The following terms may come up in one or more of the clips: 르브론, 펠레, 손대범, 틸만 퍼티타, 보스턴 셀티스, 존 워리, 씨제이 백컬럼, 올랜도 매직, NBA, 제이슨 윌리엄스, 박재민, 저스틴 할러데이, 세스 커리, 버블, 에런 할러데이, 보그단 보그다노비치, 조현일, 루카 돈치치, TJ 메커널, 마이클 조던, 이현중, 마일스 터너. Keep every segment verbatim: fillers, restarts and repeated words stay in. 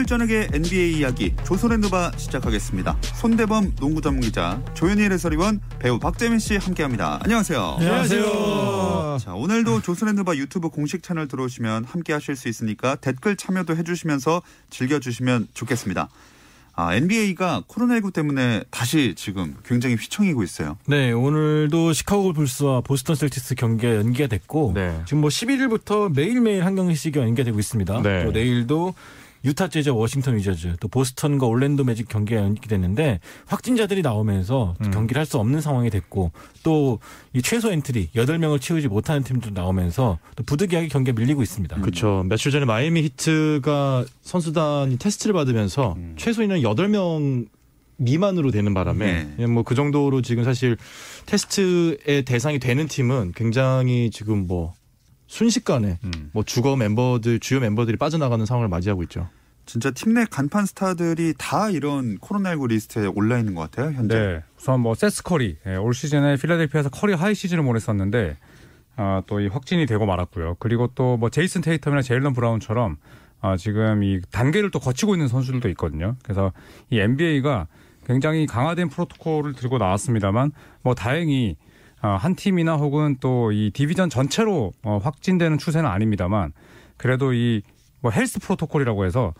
토요일 저녁에 엔비에이 이야기 조선앤드바 시작하겠습니다. 손대범 농구 전문기자, 조현일 해설위원, 배우 박재민 씨 함께합니다. 안녕하세요. 안녕하세요. 자, 오늘도 조선앤드바 유튜브 공식 채널 들어오시면 함께하실 수 있으니까 댓글 참여도 해주시면서 즐겨주시면 좋겠습니다. 아, 엔비에이가 코로나십구 때문에 다시 지금 굉장히 휘청이고 있어요. 네, 오늘도 시카고 불스와 보스턴 셀티스 경기가 연기가 됐고, 네. 지금 뭐 십일일부터 매일매일 한 경기씩이 연기되고 있습니다. 네. 또 내일도 유타제자 워싱턴 위저즈, 또 보스턴과 올랜도 매직 경기가 연기됐는데 확진자들이 나오면서 음. 경기를 할 수 없는 상황이 됐고, 또 이 최소 엔트리 여덟 명을 채우지 못하는 팀도 나오면서 또 부득이하게 경기가 밀리고 있습니다. 음. 그렇죠. 며칠 전에 마이애미 히트가 선수단이 테스트를 받으면서 음. 최소 인원 여덟 명 미만으로 되는 바람에 네. 뭐 그 정도로 지금 사실 테스트의 대상이 되는 팀은 굉장히 지금 뭐 순식간에 음. 뭐 주거 멤버들, 주요 멤버들이 빠져나가는 상황을 맞이하고 있죠. 진짜 팀 내 간판 스타들이 다 이런 코로나십구 리스트에 올라 있는 것 같아요, 현재. 네, 우선 뭐 세스 커리, 예, 올 시즌에 필라델피아에서 커리 하이 시즌을 보냈었는데 아, 또 이 확진이 되고 말았고요. 그리고 또 뭐 제이슨 테이텀이나 제일런 브라운처럼 아, 지금 이 단계를 또 거치고 있는 선수들도 있거든요. 그래서 이 엔비에이가 굉장히 강화된 프로토콜을 들고 나왔습니다만 뭐 다행히 한 팀이나 혹은 또 이 디비전 전체로 확진되는 추세는 아닙니다만 그래도 이 뭐 헬스 프로토콜이라고 해서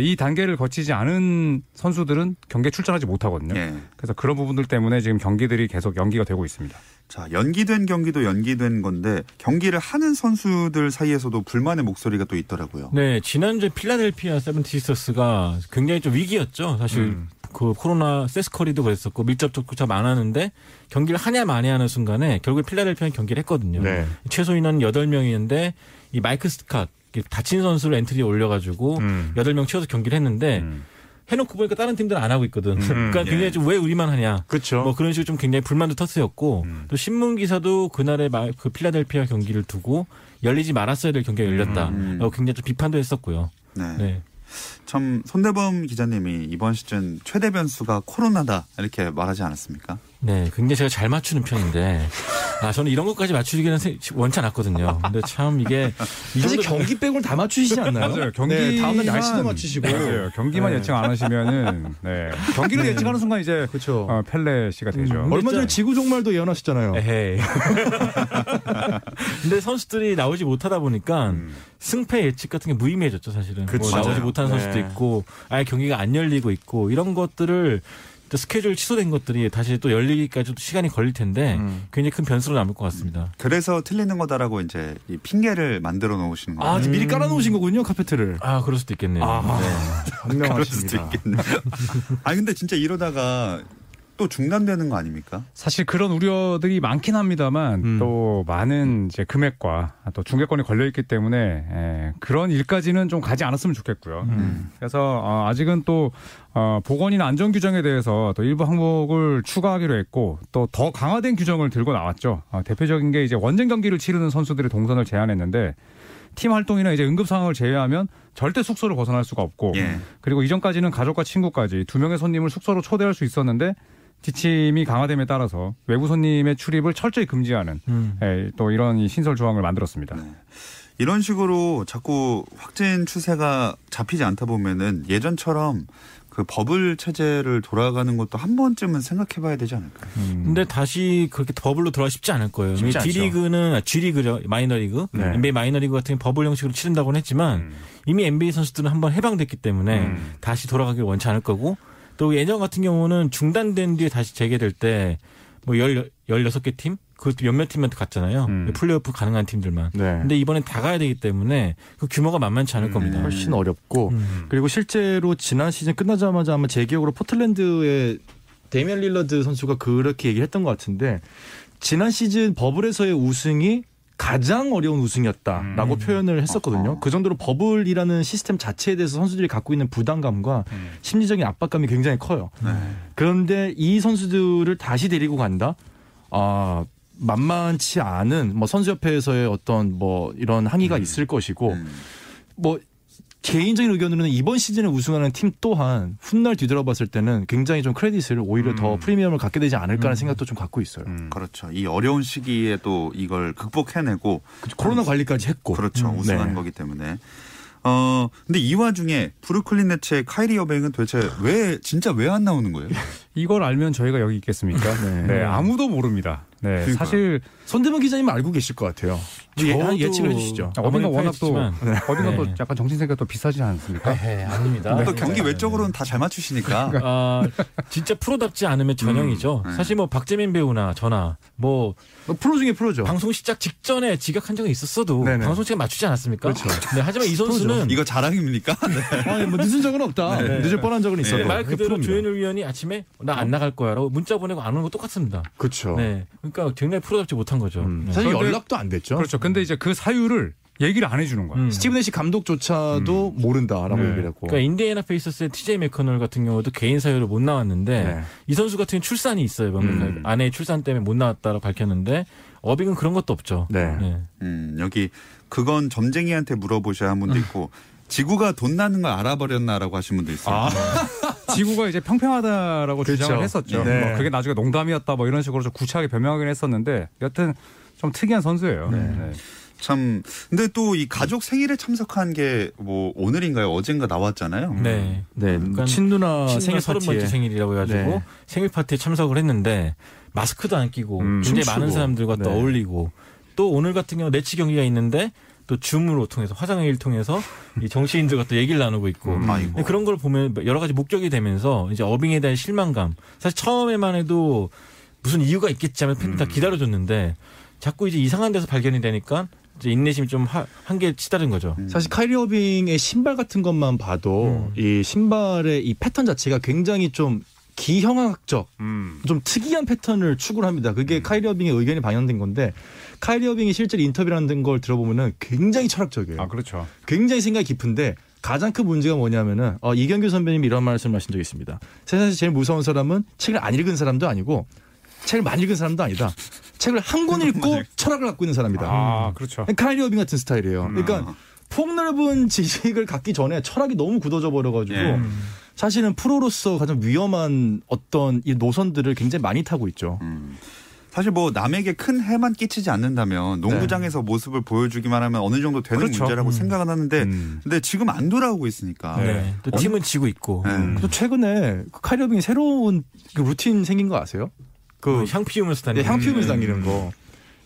이 단계를 거치지 않은 선수들은 경기에 출전하지 못하거든요. 예. 그래서 그런 부분들 때문에 지금 경기들이 계속 연기가 되고 있습니다. 자, 연기된 경기도 연기된 건데 경기를 하는 선수들 사이에서도 불만의 목소리가 또 있더라고요. 네, 지난주에 필라델피아 세븐티식서스가 굉장히 좀 위기였죠. 사실 음. 그 코로나 세스커리도 그랬었고 밀접촉조차 많았는데 경기를 하냐 마냐 하는 순간에 결국 필라델피아는 경기를 했거든요. 네. 최소 인원 여덟 명인데 이 마이크 스캇 다친 선수를 엔트리에 올려가지고 음. 여덟 명 채워서 경기를 했는데 음. 해놓고 보니까 다른 팀들은 안 하고 있거든. 음. 그러니까 굉장히 예. 좀 왜 우리만 하냐. 그렇죠. 뭐 그런 식으로 좀 굉장히 불만도 터트렸고 음. 또 신문 기사도 그날의 그 필라델피아 경기를 두고 열리지 말았어야 될 경기가 열렸다. 음. 굉장히 좀 비판도 했었고요. 네. 네. 참 손대범 기자님이 이번 시즌 최대 변수가 코로나다 이렇게 말하지 않았습니까? 네, 굉장히 제가 잘 맞추는 편인데 아 저는 이런 것까지 맞추기는 원치 않았거든요. 근데 참 이게 사실 경기 빼고는 다 맞추시지 않나요? 맞아요. 경기 네, 다음날 날씨도 맞추시고 네, 경기만 네. 예측 안 하시면은 네. 경기를 네. 예측하는 순간 이제 그렇죠. 어, 펠레 씨가 되죠. 음, 얼마 전에 지구 종말도 예언하셨잖아요. 에헤이. 근데 선수들이 나오지 못하다 보니까 음. 승패 예측 같은 게 무의미해졌죠, 사실은. 뭐 나오지 못하는 네. 선수도 있고 아예 경기가 안 열리고 있고 이런 것들을 스케줄 취소된 것들이 다시 또 열리기까지 시간이 걸릴 텐데 음. 굉장히 큰 변수로 남을 것 같습니다. 그래서 틀리는 거다라고 이제 이 핑계를 만들어 놓으시는 거예요. 아, 음. 미리 깔아 놓으신 거군요, 카페트를. 아, 그럴 수도 있겠네요. 아, 네. 그럴 수도 있겠네요. 아, 근데 진짜 이러다가 또 중단되는 거 아닙니까? 사실 그런 우려들이 많긴 합니다만 음. 또 많은 이제 금액과 또 중개권이 걸려 있기 때문에 에, 그런 일까지는 좀 가지 않았으면 좋겠고요. 음. 그래서 어, 아직은 또 어, 보건이나 안전 규정에 대해서 또 일부 항목을 추가하기로 했고 또 더 강화된 규정을 들고 나왔죠. 어, 대표적인 게 이제 원정 경기를 치르는 선수들의 동선을 제한했는데. 팀 활동이나 이제 응급 상황을 제외하면 절대 숙소를 벗어날 수가 없고 예. 그리고 이전까지는 가족과 친구까지 두 명의 손님을 숙소로 초대할 수 있었는데 지침이 강화됨에 따라서 외부 손님의 출입을 철저히 금지하는 음. 예, 또 이런 이 신설 조항을 만들었습니다. 네. 이런 식으로 자꾸 확진 추세가 잡히지 않다 보면은 예전처럼 그 버블 체제를 돌아가는 것도 한 번쯤은 생각해봐야 되지 않을까요? 음. 근데 다시 그렇게 버블로 돌아가기 쉽지 않을 거예요. D리그는, 아, G리그죠. 마이너리그. 네. 엔비에이 마이너리그 같은 버블 형식으로 치른다고는 했지만 음. 이미 엔비에이 선수들은 한번 해방됐기 때문에 음. 다시 돌아가길 원치 않을 거고 또 예전 같은 경우는 중단된 뒤에 다시 재개될 때 뭐 열여섯 개 팀? 그것도 몇몇 팀한테 갔잖아요. 음. 플레이오프 가능한 팀들만. 네. 근데 이번엔 다 가야 되기 때문에 그 규모가 만만치 않을 음. 겁니다. 훨씬 어렵고 음. 그리고 실제로 지난 시즌 끝나자마자 아마 제 기억으로 포틀랜드의 데미안 릴러드 선수가 그렇게 얘기를 했던 것 같은데 지난 시즌 버블에서의 우승이 가장 어려운 우승이었다라고 음. 표현을 했었거든요. 어허. 그 정도로 버블이라는 시스템 자체에 대해서 선수들이 갖고 있는 부담감과 음. 심리적인 압박감이 굉장히 커요. 네. 그런데 이 선수들을 다시 데리고 간다? 아, 만만치 않은 뭐 선수협회에서의 어떤 뭐 이런 항의가 음. 있을 것이고 음. 뭐 개인적인 의견으로는 이번 시즌에 우승하는 팀 또한 훗날 뒤돌아봤을 때는 굉장히 좀 크레딧을 오히려 음. 더 프리미엄을 갖게 되지 않을까라는 음. 생각도 좀 갖고 있어요. 음. 그렇죠. 이 어려운 시기에 또 이걸 극복해내고 그렇죠. 코로나 관리까지 했고 그렇죠. 우승한 네. 거기 때문에 어, 근데 이 와중에 브루클린 네츠의 카이리 어빙은 도대체 왜 진짜 왜 안 나오는 거예요? 이걸 알면 저희가 여기 있겠습니까? 네, 네 아무도 모릅니다. 네, 그러니까. 사실 손대범 기자님 알고 계실 것 같아요. 저도... 예측을 해주시죠. 어빙가 워낙 또 어빙가 네. 또 약간 정신세계가 또 비싸지 않습니까? 에이, 아닙니다. 네. 또 경기 외적으로는 다 잘 맞추시니까. 아, 진짜 프로답지 않으면 전형이죠. 음, 네. 사실 뭐 박재민 배우나 저나 뭐 프로 중에 프로죠. 방송 시작 직전에 지각한 적이 있었어도 네네. 방송 시간 맞추지 않았습니까? 그렇죠. 네, 하지만 이 선수는 프로죠. 이거 자랑입니까? 네. 아니, 뭐 늦은 적은 없다. 네. 늦을 뻔한 적은 네. 있어도 말 그대로 조현일 위원이 아침에 나 안 나갈 거야라고 문자 보내고 안 오는 거 똑같습니다. 그렇죠. 네. 그러니까 굉장히 프로답지 못한 거죠. 음. 사실 연락도 안 됐죠. 그렇죠. 근데 이제 그 사유를 얘기를 안 해주는 거야. 음. 스티븐 애쉬 감독조차도 음. 모른다라고 네. 얘기를 했고. 그러니까 인디애나 페이서스의 티제이 메커널 같은 경우도 개인 사유로 못 나왔는데 네. 이 선수 같은 경우는 출산이 있어요. 음. 아내의 출산 때문에 못 나왔다라고 밝혔는데 어빙은 그런 것도 없죠. 네. 네. 음, 여기 그건 점쟁이한테 물어보셔야 한 분도 있고 지구가 돈 나는 걸 알아버렸나라고 하신 분도 있어요. 아. 지구가 이제 평평하다라고 그렇죠. 주장을 했었죠. 네. 뭐 그게 나중에 농담이었다 뭐 이런 식으로 좀 구차하게 변명하긴 했었는데 여튼 좀 특이한 선수예요. 네. 네. 참 근데 또 이 가족 생일에 참석한 게 뭐 오늘인가요? 어젠가 나왔잖아요. 네, 네. 그러니까 친누나, 친누나 생일 서른 번째 생일이라고 해가지고 네. 생일 파티에 참석을 했는데 마스크도 안 끼고 음, 굉장히 춤추고. 많은 사람들과 또 네. 어울리고 또 오늘 같은 경우 내치 경기가 있는데 또 줌으로 통해서 화상회의를 통해서 이 정치인들과 또 얘기를 나누고 있고 음, 그런 걸 보면 여러 가지 목적이 되면서 이제 어빙에 대한 실망감 사실 처음에만 해도 무슨 이유가 있겠지 하면서 팬들 다 기다려줬는데. 자꾸 이제 이상한 데서 발견이 되니까 이제 인내심이 좀 한계에 치달은 거죠. 사실 카이리 어빙의 신발 같은 것만 봐도 음. 이 신발의 이 패턴 자체가 굉장히 좀 기형학적, 음. 좀 특이한 패턴을 추구를 합니다. 그게 음. 카이리 어빙의 의견이 반영된 건데 카이리 어빙이 실제로 인터뷰를 하는 걸 들어보면은 굉장히 철학적이에요. 아 그렇죠. 굉장히 생각이 깊은데 가장 큰 문제가 뭐냐면은 어, 이경규 선배님이 이런 말씀을 하신 적이 있습니다. 세상에서 제일 무서운 사람은 책을 안 읽은 사람도 아니고 책을 많이 읽은 사람도 아니다. 책을 한 권 읽고 철학을 갖고 있는 사람이다. 아, 그렇죠. 카이리 어빙 같은 스타일이에요. 음. 그러니까 폭넓은 지식을 갖기 전에 철학이 너무 굳어져 버려가지고 예. 사실은 프로로서 가장 위험한 어떤 이 노선들을 굉장히 많이 타고 있죠. 음. 사실 뭐 남에게 큰 해만 끼치지 않는다면 농구장에서 네. 모습을 보여주기만 하면 어느 정도 되는 그렇죠. 문제라고 음. 생각은 하는데 음. 근데 지금 안 돌아오고 있으니까 네. 또 팀은 지고 있고. 네. 또 최근에 카이리 어빙이 새로운 그 루틴 생긴 거 아세요? 그 향 피우면서 다니는 네, 향 피우면서 당기는 거.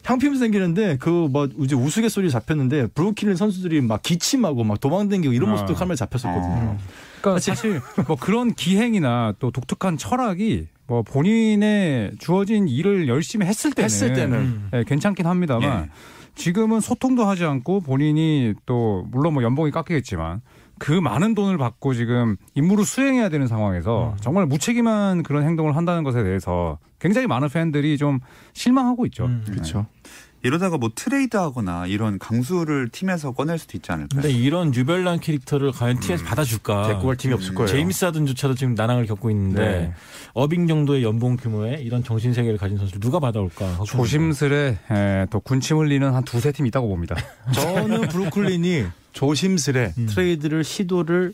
향 피우면서 당기는데 그 막 이제 우스갯소리 잡혔는데 브루클린 선수들이 막 기침하고 막 도망댕기고 이런 모습도 카메라에 잡혔었거든요. 아. 그러니까 사실 뭐 그런 기행이나 또 독특한 철학이 뭐 본인의 주어진 일을 열심히 했을 때는, 했을 때는. 네, 괜찮긴 합니다만 예. 지금은 소통도 하지 않고 본인이 또 물론 뭐 연봉이 깎이겠지만 그 많은 돈을 받고 지금 임무를 수행해야 되는 상황에서 정말 무책임한 그런 행동을 한다는 것에 대해서 굉장히 많은 팬들이 좀 실망하고 있죠. 음, 그렇죠. 네. 이러다가 뭐 트레이드하거나 이런 강수를 팀에서 꺼낼 수도 있지 않을까요? 근데 이런 유별난 캐릭터를 과연 팀에서 음. 받아줄까? 대꾸할 팀이 음. 없을 거예요. 제임스 하든조차도 지금 난항을 겪고 있는데 네. 어빙 정도의 연봉 규모의 이런 정신세계를 가진 선수를 누가 받아올까? 조심스레 예, 또 군침 흘리는 한 두세 팀 있다고 봅니다. 저는 브루클린이 조심스레 음. 트레이드를 시도를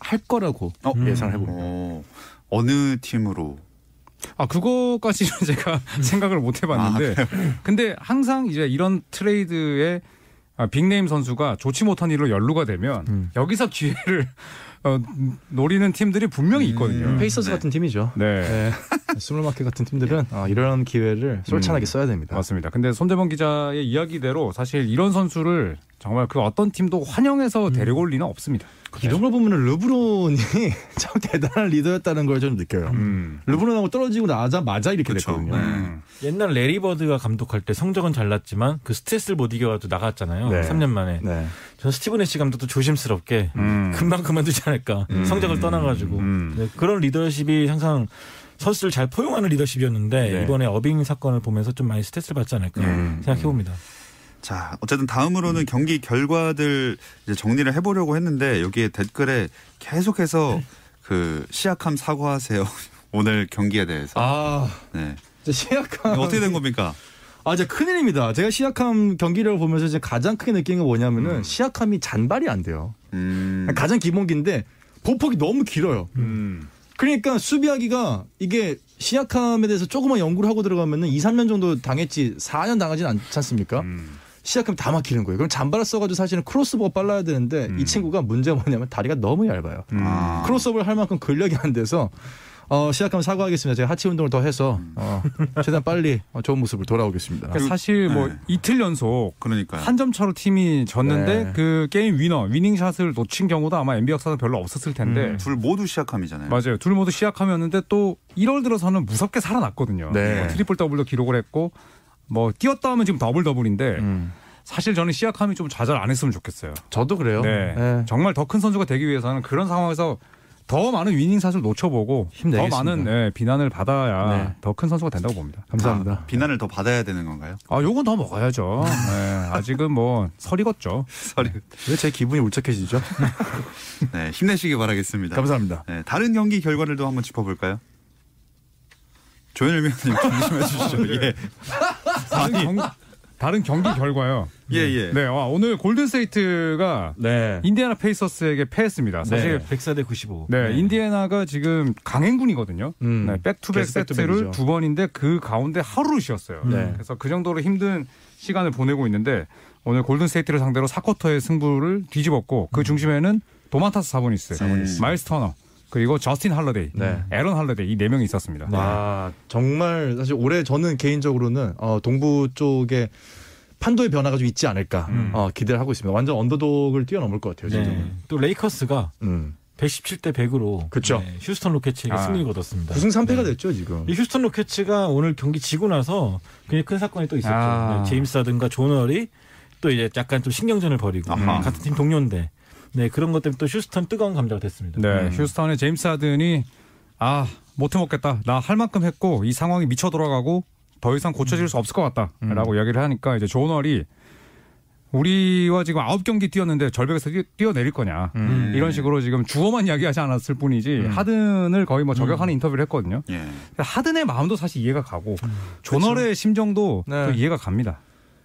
할 거라고 어? 음. 예상을 해봅니다. 어, 어느 팀으로? 아 그거까지는 제가 생각을 못 해봤는데 아, 네. 근데 항상 이제 이런 트레이드에 빅네임 선수가 좋지 못한 일로 연루가 되면 음. 여기서 기회를 어, 노리는 팀들이 분명히 있거든요. 음. 페이서스 네. 같은 팀이죠. 네, 네. 스몰마켓 같은 팀들은 아, 이런 기회를 솔찬하게 음. 써야 됩니다. 맞습니다. 근데 손대범 기자의 이야기대로 사실 이런 선수를 정말 그 어떤 팀도 환영해서 데리고 올 리는 없습니다. 그래. 이런 걸 보면 르브론이 참 대단한 리더였다는 걸 좀 느껴요. 음. 르브론하고 떨어지고 나자마자 이렇게 그쵸. 됐거든요. 음. 옛날 레리버드가 감독할 때 성적은 잘 났지만 그 스트레스를 못 이겨가지고 나갔잖아요. 네. 삼 년 만에. 네. 전 스티븐 애쉬 감독도 조심스럽게 음. 금방 그만두지 않을까. 음. 성적을 떠나가지고. 음. 네. 그런 리더십이 항상 선수를 잘 포용하는 리더십이었는데 네. 이번에 어빙 사건을 보면서 좀 많이 스트레스를 받지 않을까 음. 생각해봅니다. 자, 어쨌든 다음으로는 음. 경기 결과들 이제 정리를 해보려고 했는데 여기에 댓글에 계속해서 그 시약함 사과하세요. 오늘 경기에 대해서. 아, 네. 시약함 어떻게 된 겁니까? 아, 진짜 큰일입니다. 제가 시약함 경기를 보면서 이제 가장 크게 느낀 게 뭐냐면은 음. 시약함이 잔발이 안 돼요. 음. 가장 기본기인데 보폭이 너무 길어요. 음. 그러니까 수비하기가 이게 시약함에 대해서 조금만 연구를 하고 들어가면은 이, 삼 년 정도 당했지 사 년 당하진 않지 않습니까? 음. 시작하면 다 막히는 거예요. 그럼 잔발을 써가지고 사실은 크로스오버가 빨라야 되는데 음. 이 친구가 문제가 뭐냐면 다리가 너무 얇아요. 음. 아. 크로스오버를 할 만큼 근력이 안 돼서 어, 시작하면 사과하겠습니다. 제가 하체 운동을 더 해서 어, 최대한 빨리 좋은 모습을 돌아오겠습니다. 그러니까 사실 뭐 네. 이틀 연속 그러니까요. 한 점 차로 팀이 졌는데 네. 그 게임 위너, 위닝샷을 놓친 경우도 아마 엔비에이 역사상 별로 없었을 텐데 음. 둘 모두 시작함이잖아요. 맞아요. 둘 모두 시작함이었는데 또 일 월 들어서는 무섭게 살아났거든요. 네. 뭐 트리플 더블도 기록을 했고 뭐 뛰었다 하면 지금 더블 더블인데 음. 사실 저는 시작함이 좀 좌절 안 했으면 좋겠어요. 저도 그래요. 네. 네. 정말 더 큰 선수가 되기 위해서는 그런 상황에서 더 많은 위닝샷을 놓쳐보고 힘내겠습니다. 더 많은 네, 비난을 받아야 네. 더 큰 선수가 된다고 봅니다. 감사합니다. 아, 비난을 더 받아야 되는 건가요? 아, 요건 더 먹어야죠. 네, 아직은 뭐 설익었죠. 설익. 왜 제 기분이 울적해지죠? 네, 힘내시기 바라겠습니다. 감사합니다. 네, 다른 경기 결과를 또 한번 짚어볼까요? 조현일 위원님 중심해 주시죠. 예. 아니, 경, 다른 경기 결과요. 예예. 예. 네, 와, 오늘 골든스테이트가 네. 인디애나 페이서스에게 패했습니다. 사실 네. 백사 대 구십오. 네, 네, 인디애나가 지금 강행군이거든요. 음. 네, 백투백 세트를 두 번인데 그 가운데 하루를 쉬었어요. 네. 그래서 그 정도로 힘든 시간을 보내고 있는데 오늘 골든스테이트를 상대로 사 쿼터의 승부를 뒤집었고 그 중심에는 도마타스 사보니스, 사보니스. 마일스 터너. 그리고 저스틴 할러데이, 네. 에런 할러데이 이 네 명이 있었습니다. 와, 정말 사실 올해 저는 개인적으로는 어, 동부 쪽에 판도의 변화가 좀 있지 않을까 음. 어, 기대를 하고 있습니다. 완전 언더독을 뛰어넘을 것 같아요. 네. 또 레이커스가 음. 백십칠 대 백으로 그렇죠. 네, 휴스턴 로켓츠에게 아. 승리를 거뒀습니다. 구승 삼패가 네. 됐죠 지금. 이 휴스턴 로켓츠가 오늘 경기 지고 나서 굉장히 큰 사건이 또 있었죠. 아. 네, 제임스 하든과 존 워리 또 이제 약간 좀 신경전을 벌이고 아하. 같은 팀 동료인데. 네, 그런 것 때문에 또 휴스턴 뜨거운 감자가 됐습니다. 네, 음. 휴스턴의 제임스 하든이 아, 못 해먹겠다. 나 할 만큼 했고 이 상황이 미쳐 돌아가고 더 이상 고쳐질 음. 수 없을 것 같다라고 음. 이야기를 하니까 이제 존 워리 우리와 지금 아홉 경기 뛰었는데 절벽에서 뛰, 뛰어내릴 거냐. 음. 이런 식으로 지금 주어만 이야기하지 않았을 뿐이지 음. 하든을 거의 뭐 저격하는 음. 인터뷰를 했거든요. 예. 하든의 마음도 사실 이해가 가고 음. 존 워리의 심정도 네. 이해가 갑니다.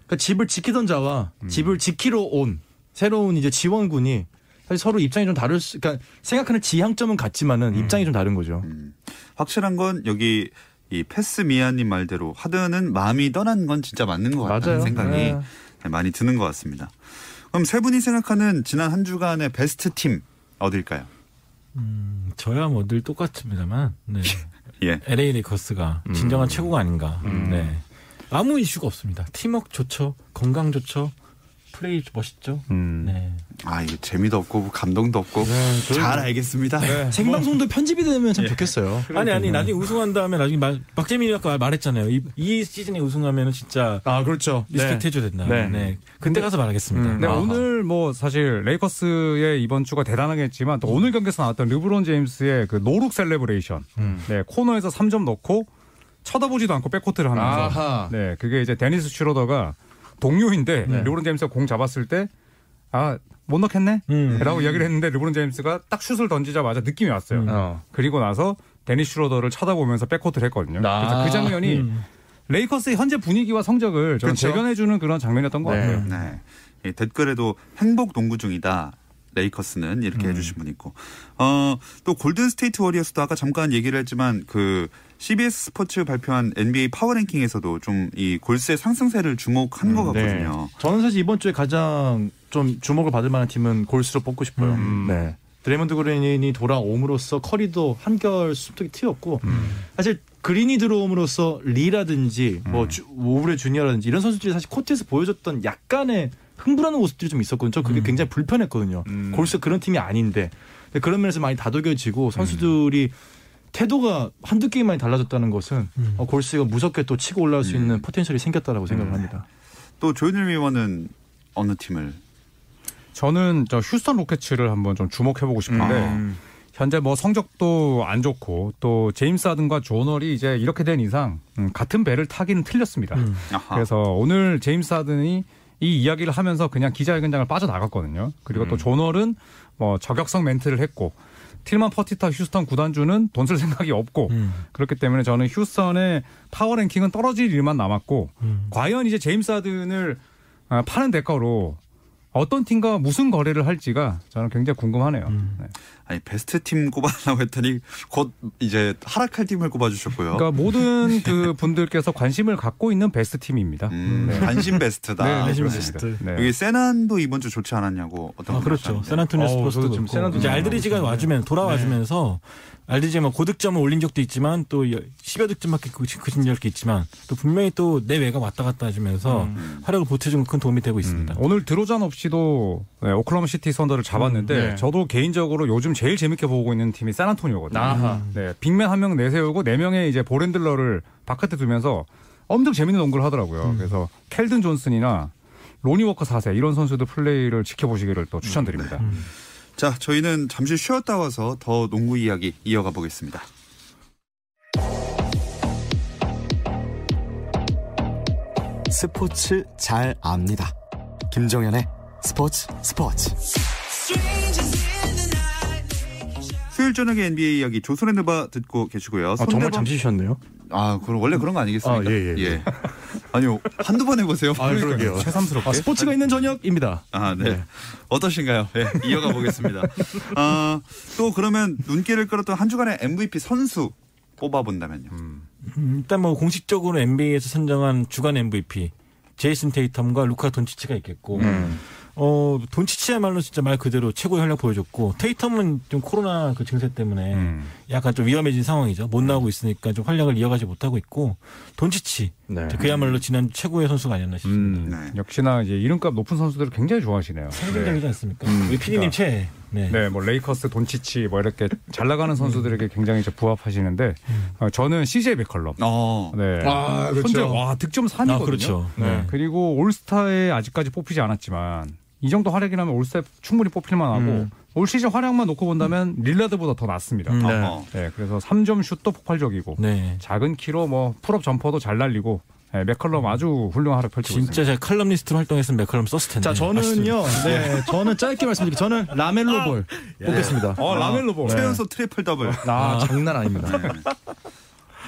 그러니까 집을 지키던 자와 음. 집을 지키러 온 새로운 이제 지원군이 사실 서로 입장이 좀 다를 수, 그러니까 생각하는 지향점은 같지만은 음. 입장이 좀 다른 거죠. 음. 확실한 건 여기 이 패스 미아님 말대로 하드는 마음이 떠난 건 진짜 맞는 것 맞아요. 같다는 생각이 네. 많이 드는 것 같습니다. 그럼 세 분이 생각하는 지난 한 주간의 베스트 팀 어딜까요? 음, 저야 뭐 늘 똑같습니다만, 네. 예. 엘에이 레이커스가 음. 진정한 최고가 아닌가. 음. 네. 아무 이슈가 없습니다. 팀워크 좋죠, 건강 좋죠. 플레이 멋있죠. 음. 네. 아, 이게 재미도 없고 감동도 없고 네, 잘 알겠습니다. 네. 생방송도 편집이 되면 참 예. 좋겠어요. 아니 아니 나중에 우승한 다음에 나중에 말, 박재민이 아까 말했잖아요. 이, 이 시즌에 우승하면 진짜 아 그렇죠. 리스펙트 네. 해줘야 된다. 네. 네. 그때 가서 말하겠습니다. 음. 네, 오늘 뭐 사실 레이커스의 이번 주가 대단하겠지만 또 오늘 경기에서 나왔던 르브론 제임스의 그 노룩 셀레브레이션. 음. 네, 코너에서 삼 점 넣고 쳐다보지도 않고 백코트를 하면서 아하. 네, 그게 이제 데니스 슈러더가 동료인데 네. 르브론 제임스가 공 잡았을 때 아, 못 넣겠네? 음. 라고 이야기를 했는데 르브론 제임스가 딱 슛을 던지자마자 느낌이 왔어요. 음. 어. 그리고 나서 데니 슈로더를 쳐다보면서 백코트를 했거든요. 아. 그래서 그 장면이 음. 레이커스의 현재 분위기와 성적을 저는 재견해주는 그런 장면이었던 것 네. 같아요. 네. 예, 댓글에도 행복 농구 중이다. 레이커스는 이렇게 음. 해주신 분 있고 어, 또 골든스테이트 워리어스도 아까 잠깐 얘기를 했지만 그 씨비에스 스포츠 발표한 엔비에이 파워랭킹에서도 좀 이 골스의 상승세를 주목한 음, 것 같거든요. 네. 저는 사실 이번 주에 가장 좀 주목을 받을 만한 팀은 골스로 뽑고 싶어요. 음. 네. 드레이먼드 그린이 돌아옴으로써 커리도 한결 숨통이 트였고 음. 사실 그린이 들어옴으로써 리라든지 음. 뭐 주, 오브레 주니어라든지 이런 선수들이 사실 코트에서 보여줬던 약간의 흥분하는 모습들이 좀 있었거든요. 저 그게 음. 굉장히 불편했거든요. 음. 골스 그런 팀이 아닌데 그런 면에서 많이 다독여지고 선수들이 음. 태도가 한두 게임 많이 달라졌다는 것은 음. 어, 골스가 무섭게 또 치고 올라올 수 있는 음. 포텐셜이 생겼다라고 생각을 합니다. 음. 또 조현일 위원은 어느 팀을? 저는 저 휴스턴 로켓츠를 한번 좀 주목해보고 싶은데 음. 현재 뭐 성적도 안 좋고 또 제임스 하든과 존 워리 이제 이렇게 된 이상 음, 같은 배를 타기는 틀렸습니다. 음. 그래서 오늘 제임스 하든이 이 이야기를 하면서 그냥 기자회견장을 빠져나갔거든요. 그리고 음. 또 존 월은 뭐 저격성 멘트를 했고 틸만 퍼티타 휴스턴 구단주는 돈 쓸 생각이 없고 음. 그렇기 때문에 저는 휴스턴의 파워랭킹은 떨어질 일만 남았고 음. 과연 이제 제임스 하든을 파는 대가로 어떤 팀과 무슨 거래를 할지가 저는 굉장히 궁금하네요. 음. 네. 아니 베스트 팀 꼽아라고 했더니 곧 이제 하락할 팀을 꼽아주셨고요. 그러니까 모든 그 분들께서 관심을 갖고 있는 베스트 팀입니다. 음, 네. 관심 베스트다. 네, 관심 베스트. 네. 여기 세난도 이번 주 좋지 않았냐고 어떤? 아, 그렇죠. 세난투니오 스포츠도 좀 이제 알드리지가 와주면 돌아와주면서 네. 알드리지가 고득점을 올린 적도 있지만 또 십여 득점밖에 그친 적도 있지만 또 분명히 또 내외가 왔다 갔다 해주면서 음. 화력을 보태주면 큰 도움이 되고 있습니다. 음. 오늘 드로잔 없이도 네, 오클라호마 시티 선더를 잡았는데 음, 네. 저도 개인적으로 요즘 제일 재밌게 보고 있는 팀이 샌안토니오거든요. 아하. 네, 빅맨 한 명 내세우고 네 명의 이제 볼핸들러를 바깥에 두면서 엄청 재밌는 농구를 하더라고요. 음. 그래서 켈든 존슨이나 로니워커 사 세 이런 선수들 플레이를 지켜보시기를 또 추천드립니다. 음, 네. 음. 자, 저희는 잠시 쉬었다 와서 더 농구 이야기 이어가 보겠습니다. 스포츠 잘 압니다. 김정현의 스포츠 스포츠. 수요일 저녁에 엔비에이 이야기 조선앤드바 듣고 계시고요. 손대범... 아, 정말 잠시 쉬셨네요. 아, 그럼 원래 그런 거 아니겠습니까? 아, 예, 예. 예. 아니요, 한두 번 해보세요. 아, 그러게요. 새삼스럽게. 아, 스포츠가 있는 저녁입니다. 아, 네. 네. 어떠신가요? 네, 이어가 보겠습니다. 아, 또 그러면 눈길을 끌었던 한 주간의 엠브이피 선수 뽑아본다면요. 음. 일단 뭐 공식적으로 엔비에이에서 선정한 주간 엠브이피 제이슨 테이텀과 루카 돈치치가 있겠고. 음. 어 돈치치야말로 진짜 말 그대로 최고의 활약 보여줬고 테이텀은 좀 코로나 그 증세 때문에 음. 약간 좀 위험해진 상황이죠. 못 나오고 있으니까 좀 활약을 이어가지 못하고 있고 돈치치 네. 그야말로 지난 최고의 선수가 아니었나 싶습니다. 음, 네. 역시나 이제 이름값 높은 선수들을 굉장히 좋아하시네요. 상징적이지 네. 않습니까? 음, 우리 피디님 그러니까. 최애. 네. 네, 뭐 레이커스, 돈치치 뭐 이렇게 잘 나가는 선수들에게 굉장히 이제 부합하시는데 음. 어, 저는 씨제이백컬럼. 어. 네. 아, 그렇죠. 현재 와, 득점 삼이거든요. 아, 그렇죠. 네. 네. 그리고 올스타에 아직까지 뽑히지 않았지만 이 정도 활약이라면 올스타에 충분히 뽑힐만 하고 음. 올 시즌 활약만 놓고 본다면 릴라드보다 더 낫습니다. 음, 네. 네. 그래서 삼 점 슛도 폭발적이고 네. 작은 키로 뭐 풀업 점퍼도 잘 날리고 네, 매컬럼 아주 훌륭한 하루 펼치고 있습니다. 진짜 제가 칼럼니스트로 활동했으면 매컬럼 썼을 텐데. 자, 저는요. 네, 저는 짧게 말씀드릴게요. 저는 라멜로 볼 아, 뽑겠습니다. 어, 아, 라멜로 볼. 최연소 네. 트리플 더블. 아, 아, 장난 아닙니다.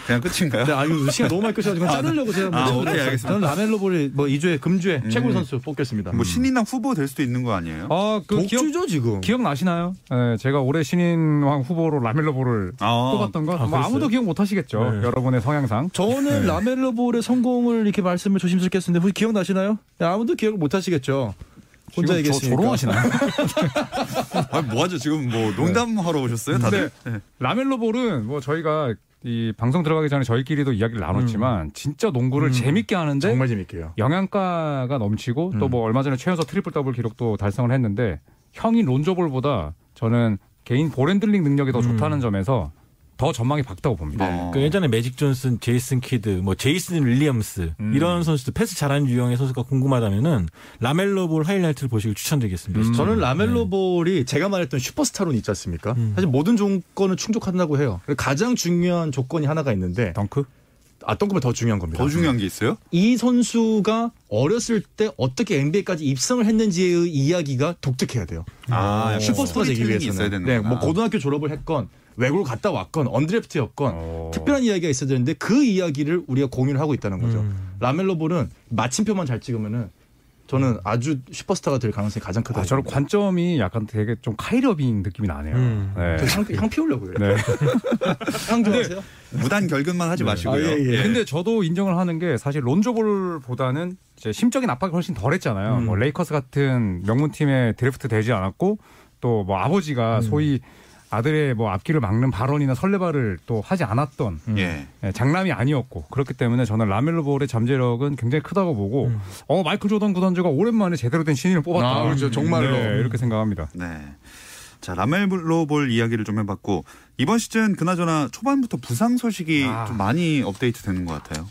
그냥 끝인가요? 네, 아유, 시간 너무 많이 끝이어서 자르려고 제가. 아, 오케이, 알겠습니다. 저는 라멜로 볼이 뭐 이 주에 금주에 음. 최고의 선수 뽑겠습니다. 뭐 신인왕 후보 될 수도 있는 거 아니에요? 아, 그 독주죠 지금. 기억 나시나요? 네, 제가 올해 신인왕 후보로 라멜로 볼을 아, 뽑았던 거. 아, 뭐 아무도 기억 못 하시겠죠. 네. 여러분의 성향상. 저는 네. 라멜로 볼의 성공을 이렇게 말씀을 조심스럽게 했는데 혹시 기억 나시나요? 네, 아무도 기억을 못 하시겠죠. 혼자 얘기했으니까. 조롱하시나요? 아, 뭐하죠 지금 뭐 농담하러 오셨어요 다들? 네. 라멜로 볼은 뭐 저희가 이 방송 들어가기 전에 저희끼리도 이야기를 나눴지만 음. 진짜 농구를 음. 재밌게 하는데 정말 재밌게요. 영양가가 넘치고 음. 또 뭐 얼마 전에 최연소 트리플 더블 기록도 달성을 했는데 형인 론조볼보다 저는 개인 볼핸들링 능력이 더 음. 좋다는 점에서 더 전망이 밝다고 봅니다. 네. 그러니까 예전에 매직 존슨, 제이슨 키드, 뭐 제이슨 윌리엄스 음. 이런 선수들 패스 잘하는 유형의 선수가 궁금하다면은 라멜로 볼 하이라이트를 보시길 추천드리겠습니다. 음. 저는 라멜로 네. 볼이 제가 말했던 슈퍼스타론 있지 않습니까? 음. 사실 모든 조건을 충족한다고 해요. 가장 중요한 조건이 하나가 있는데 덩크? 아, 덩크보다 더 중요한 겁니다. 더 중요한 게 있어요? 이 선수가 어렸을 때 어떻게 엔비에이까지 입성을 했는지의 이야기가 독특해야 돼요. 아, 슈퍼스타가 되기 위해서는. 네, 뭐 고등학교 졸업을 했건 외국을 갔다 왔건 언드래프트였건 오. 특별한 이야기가 있어야 되는데 그 이야기를 우리가 공유를 하고 있다는 거죠. 음. 라멜로 볼은 마침표만 잘 찍으면은 저는 아주 슈퍼스타가 될 가능성이 가장 크다. 아, 저는 관점이 약간 되게 좀 카이리 어빙 느낌이 나네요. 음. 네. 향, 향 피우려고 그래요. 네. 향 좋아하세요? 무단 결근만 하지 네. 마시고요. 아, 예, 예. 근데 저도 인정을 하는 게 사실 론조볼보다는 이제 심적인 압박이 훨씬 덜했잖아요. 음. 뭐 레이커스 같은 명문팀에 드래프트 되지 않았고 또 뭐 아버지가 음. 소위 아들의 뭐 앞길을 막는 발언이나 설레발을 또 하지 않았던 예. 예, 장남이 아니었고 그렇기 때문에 저는 라멜로 볼의 잠재력은 굉장히 크다고 보고 음. 어 마이클 조던 구단주가 오랜만에 제대로 된 신인을 뽑았다. 아, 그렇죠. 정말로 네, 이렇게 생각합니다. 네. 자, 라멜로 볼 이야기를 좀 해봤고 이번 시즌 그나저나 초반부터 부상 소식이 아. 좀 많이 업데이트 되는 것 같아요.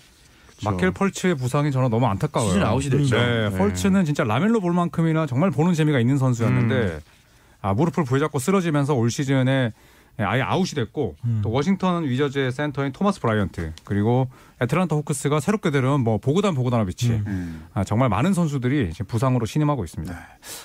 그렇죠. 마켈 펄츠의 부상이 저는 너무 안타까워요. 시즌 아웃이 됐죠. 네, 네. 펄츠는 진짜 라멜로 볼만큼이나 정말 보는 재미가 있는 선수였는데 음. 아, 무릎을 부여잡고 쓰러지면서 올 시즌에 아예 아웃이 됐고 음. 또 워싱턴 위저즈의 센터인 토마스 브라이언트 그리고 애틀란타 호크스가 새롭게 들은 뭐 보그단 보그다노비치 음. 아, 정말 많은 선수들이 지금 부상으로 신임하고 있습니다. 네.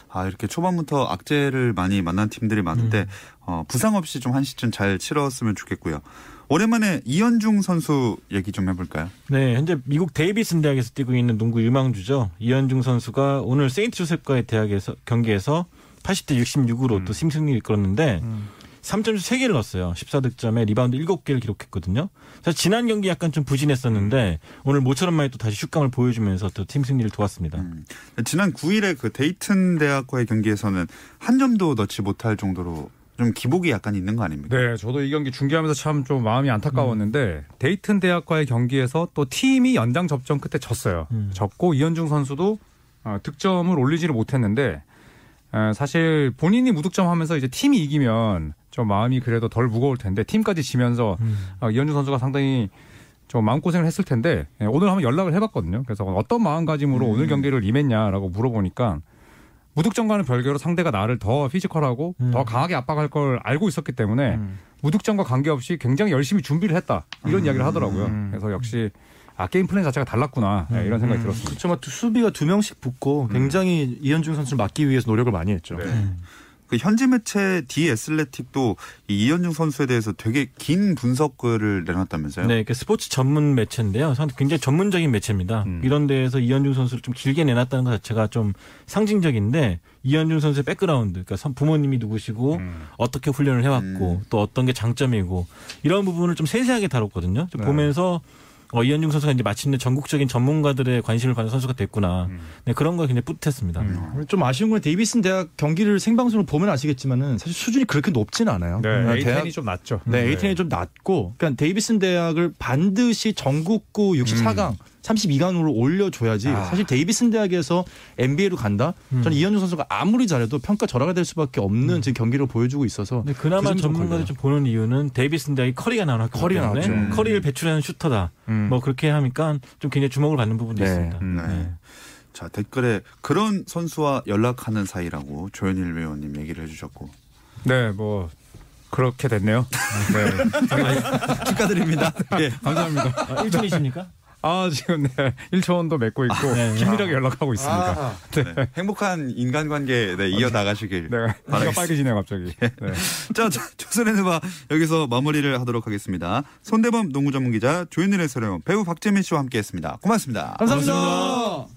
아 이렇게 초반부터 악재를 많이 만난 팀들이 많은데 음. 어, 부상 없이 좀 한 시즌 잘 치렀으면 좋겠고요. 오랜만에 이현중 선수 얘기 좀 해볼까요? 네, 현재 미국 데이비슨 대학에서 뛰고 있는 농구 유망주죠. 이현중 선수가 오늘 세인트 조셉과의 대학에서 경기에서 팔십 대 육십육으로 음. 또 심승리를 이끌었는데 음. 삼 점 세 개를 넣었어요. 십사 득점에 리바운드 일곱 개를 기록했거든요. 사실 지난 경기 약간 좀 부진했었는데 오늘 모처럼 많이 또 다시 슛감을 보여주면서 또 팀 승리를 도왔습니다. 음. 지난 구일에 그 데이튼 대학과의 경기에서는 한 점도 넣지 못할 정도로 좀 기복이 약간 있는 거 아닙니까? 네, 저도 이 경기 중계하면서 참 좀 마음이 안타까웠는데 음. 데이튼 대학과의 경기에서 또 팀이 연장 접전 끝에 졌어요. 음. 졌고 이현중 선수도 득점을 올리지를 못했는데 사실 본인이 무득점하면서 이제 팀이 이기면 좀 마음이 그래도 덜 무거울 텐데 팀까지 지면서 음. 이현중 선수가 상당히 좀 마음고생을 했을 텐데 오늘 한번 연락을 해봤거든요. 그래서 어떤 마음가짐으로 음. 오늘 경기를 임했냐라고 물어보니까 무득점과는 별개로 상대가 나를 더 피지컬하고 음. 더 강하게 압박할 걸 알고 있었기 때문에 음. 무득점과 관계없이 굉장히 열심히 준비를 했다. 이런 음. 이야기를 하더라고요. 그래서 역시 아 게임 플랜 자체가 달랐구나 네, 이런 생각이 음. 들었습니다. 그렇죠. 막 수비가 두 명씩 붙고 굉장히 음. 이현중 선수를 막기 위해서 노력을 많이 했죠. 네. 음. 그 현지 매체 디 애슬레틱도 이 이현중 선수에 대해서 되게 긴 분석글을 내놨다면서요? 네, 그 스포츠 전문 매체인데요. 굉장히 전문적인 매체입니다. 음. 이런 데에서 이현중 선수를 좀 길게 내놨다는 것 자체가 좀 상징적인데 이현중 선수의 백그라운드, 그러니까 부모님이 누구시고 음. 어떻게 훈련을 해왔고 음. 또 어떤 게 장점이고 이런 부분을 좀 세세하게 다뤘거든요. 좀 네. 보면서 어, 이현중 선수가 이제 마침내 전국적인 전문가들의 관심을 받는 선수가 됐구나. 음. 네, 그런 거 굉장히 뿌듯했습니다. 음. 좀 아쉬운 건 데이비슨 대학 경기를 생방송으로 보면 아시겠지만은 사실 수준이 그렇게 높지는 않아요. 네, 에이텐이 좀 낮죠. 네, 네. 에이텐이 좀 낮고, 그러니까 데이비슨 대학을 반드시 전국구 육십사 강. 음. 삼십이 강으로 올려줘야지 아. 사실 데이비슨 대학에서 엔비에이로 간다? 음. 저는 이현중 선수가 아무리 잘해도 평가 절하가 될 수밖에 없는 음. 지금 경기를 보여주고 있어서 근데 그나마 그 전문가들이 좀 보는 이유는 데이비슨 대학이 커리가 나오는 학교 때문에 음. 커리를 배출하는 슈터다. 음. 뭐 그렇게 하니까 좀 굉장히 주목을 받는 부분도 네. 있습니다. 음. 네. 네. 자 댓글에 그런 선수와 연락하는 사이라고 조현일 위원님 얘기를 해주셨고 네. 뭐 그렇게 됐네요. 네. 축하드립니다. 네. 감사합니다. 일촌이십니까? 아 지금 네, 일촌도 맺고 있고 아, 네. 긴밀하게 연락하고 있습니다. 아, 네. 네. 행복한 인간관계 네, 이어나가시길 네. 바라겠습니다. 빨개지네요 갑자기. 네. 네. 자, 자 조선앤드바 여기서 마무리를 하도록 하겠습니다. 손대범 농구 전문기자 조현일 해설위원 배우 박재민 씨와 함께했습니다. 고맙습니다. 감사합니다. 고맙습니다.